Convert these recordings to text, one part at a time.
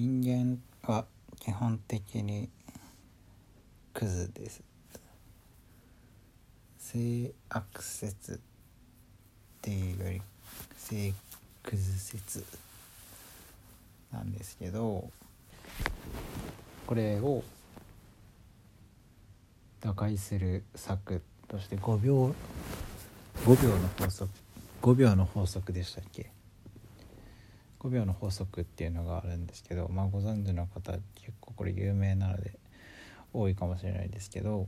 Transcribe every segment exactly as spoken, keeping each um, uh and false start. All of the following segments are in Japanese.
人間は基本的にクズです。性悪説っていうより性クズ説なんですけど、これを打開する策としてごびょうごびょうの法則ごびょうの法則でしたっけごびょうの法則っていうのがあるんですけど、まあご存知の方結構これ有名なので多いかもしれないですけど、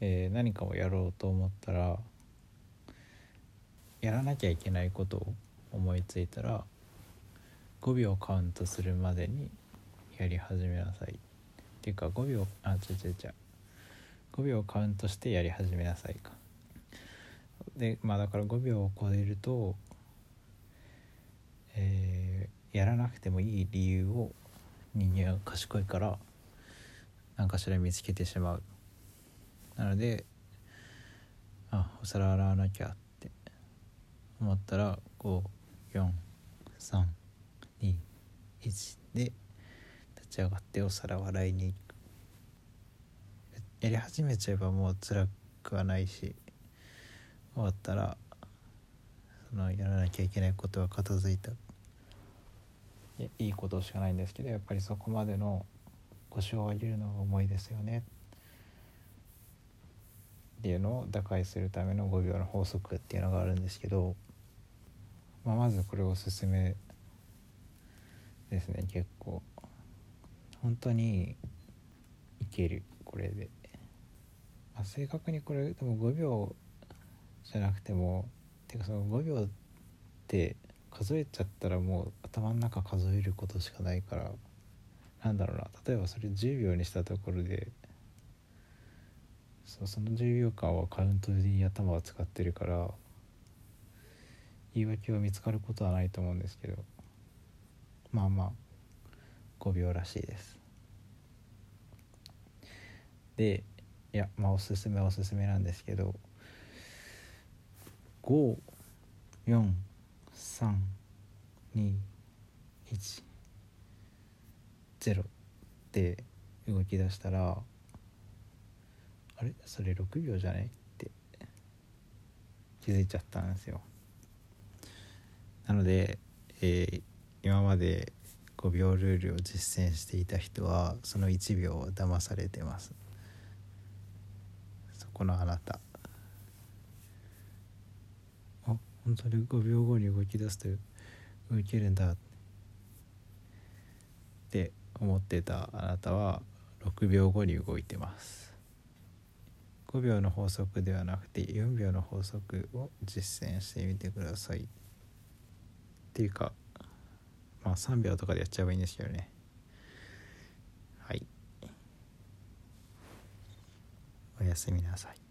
えー、何かをやろうと思ったらやらなきゃいけないことを思いついたらごびょうカウントするまでにやり始めなさいっていうかごびょうあ違う違う違うごびょうカウントしてやり始めなさいかで、まあだからごびょうを超えると、えー、やらなくてもいい理由を人間は賢いから何かしら見つけてしまう。なのであお皿洗わなきゃって思ったらご、よん、さん、に、いちで立ち上がってお皿を洗いに行く。やり始めちゃえばもう辛くはないし、終わったらそのやらなきゃいけないことは片付いた。い, いいことしかないんですけど、やっぱりそこまでの腰を上げるのが重いですよねっていうのを打開するためのごびょうの法則っていうのがあるんですけど、まあ、まずこれおすすめですね。結構本当にいけるこれで、まあ、正確にこれでもごびょうじゃなくてもてかそのごびょうって数えちゃったらもう頭の中数えることしかないから、なんだろうな、例えばそれじゅうびょうにしたところで そ, そのじゅうびょうかんはカウントに頭を使ってるから言い訳は見つかることはないと思うんですけど、まあまあごびょうらしいです。でいやまあおすすめはおすすめなんですけど、ご、よん、さん、に、いち、ゼロって動き出したらあれそれろくびょうじゃないって気づいちゃったんですよ。なので、えー、今までごびょうルールを実践していた人はそのいちびょうを騙されてます。そこのあなた、あ本当にごびょうごに動き出すと動けるんだって思ってたあなたはろくびょうごに動いてます。ごびょうの法則ではなくてよんびょうの法則を実践してみてください。っていうかまあさんびょうとかでやっちゃえばいいんですけどね。はい、おやすみなさい。